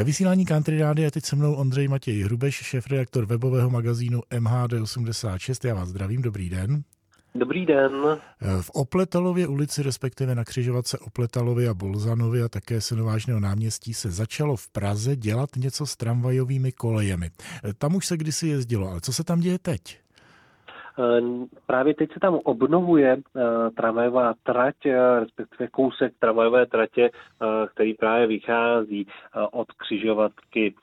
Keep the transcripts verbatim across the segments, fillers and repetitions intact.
Ve vysílání Country Radia je teď se mnou Ondřej Matěj Hrubeš, šéfredaktor webového magazínu M H D osmdesát šest. Já vás zdravím, dobrý den. Dobrý den. V Opletalově ulici, respektive na křižovatce Opletalovy a Bolzanovy a také Senovážného náměstí se začalo v Praze dělat něco s tramvajovými kolejemi. Tam už se kdysi jezdilo, ale co se tam děje teď? Právě teď se tam obnovuje tramvajová trať, respektive kousek tramvajové tratě, který právě vychází od křižovatky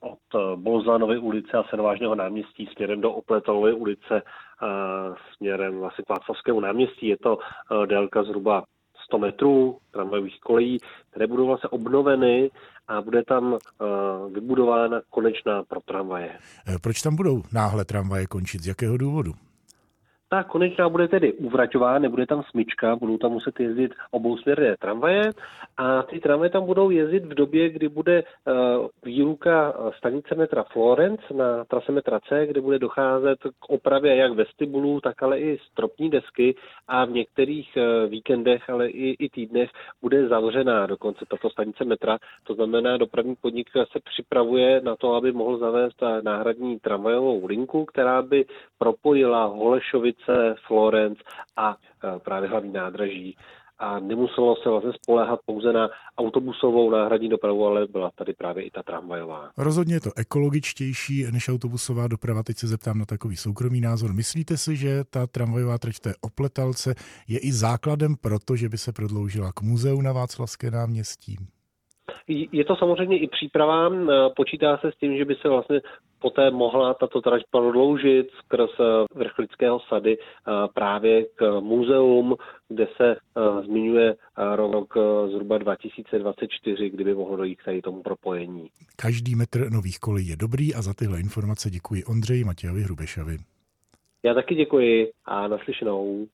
od Bolzanovy ulice a Senovážného náměstí směrem do Opletalovy ulice směrem vlastně k Václavskému náměstí. Je to délka zhruba sto metrů tramvajových kolejí, které budou vlastně obnoveny a bude tam vybudována konečná pro tramvaje. Proč tam budou náhle tramvaje končit? Z jakého důvodu? Ta konečná bude tedy uvraťová, nebude tam smyčka, budou tam muset jezdit obousměrné tramvaje a ty tramvaje tam budou jezdit v době, kdy bude výluka stanice metra Florence na trase metra C, kde bude docházet k opravě jak vestibulů, tak ale i stropní desky a v některých víkendech, ale i, i týdnech bude zavřená dokonce tato stanice metra. To znamená, dopravní podnik se připravuje na to, aby mohl zavést náhradní tramvajovou linku, která by propojila Holešovic, Florence a právě hlavní nádraží. A nemuselo se vlastně spoléhat pouze na autobusovou náhradní dopravu, ale byla tady právě i ta tramvajová. Rozhodně je to ekologičtější než autobusová doprava. Teď se zeptám na takový soukromý názor. Myslíte si, že ta tramvajová trať v té Opletalce je i základem pro to, že by se prodloužila k muzeu na Václavské náměstí? Je to samozřejmě i příprava. Počítá se s tím, že by se vlastně poté mohla tato trať prodloužit skrz Vrchlického sady právě k muzeum, kde se zmiňuje rok zhruba dva tisíce dvacet čtyři, kdyby mohlo dojít k tady tomu propojení. Každý metr nových kolejí je dobrý a za tyhle informace děkuji Ondřeji Matějovi Hrubešovi. Já taky děkuji a naslyšenou.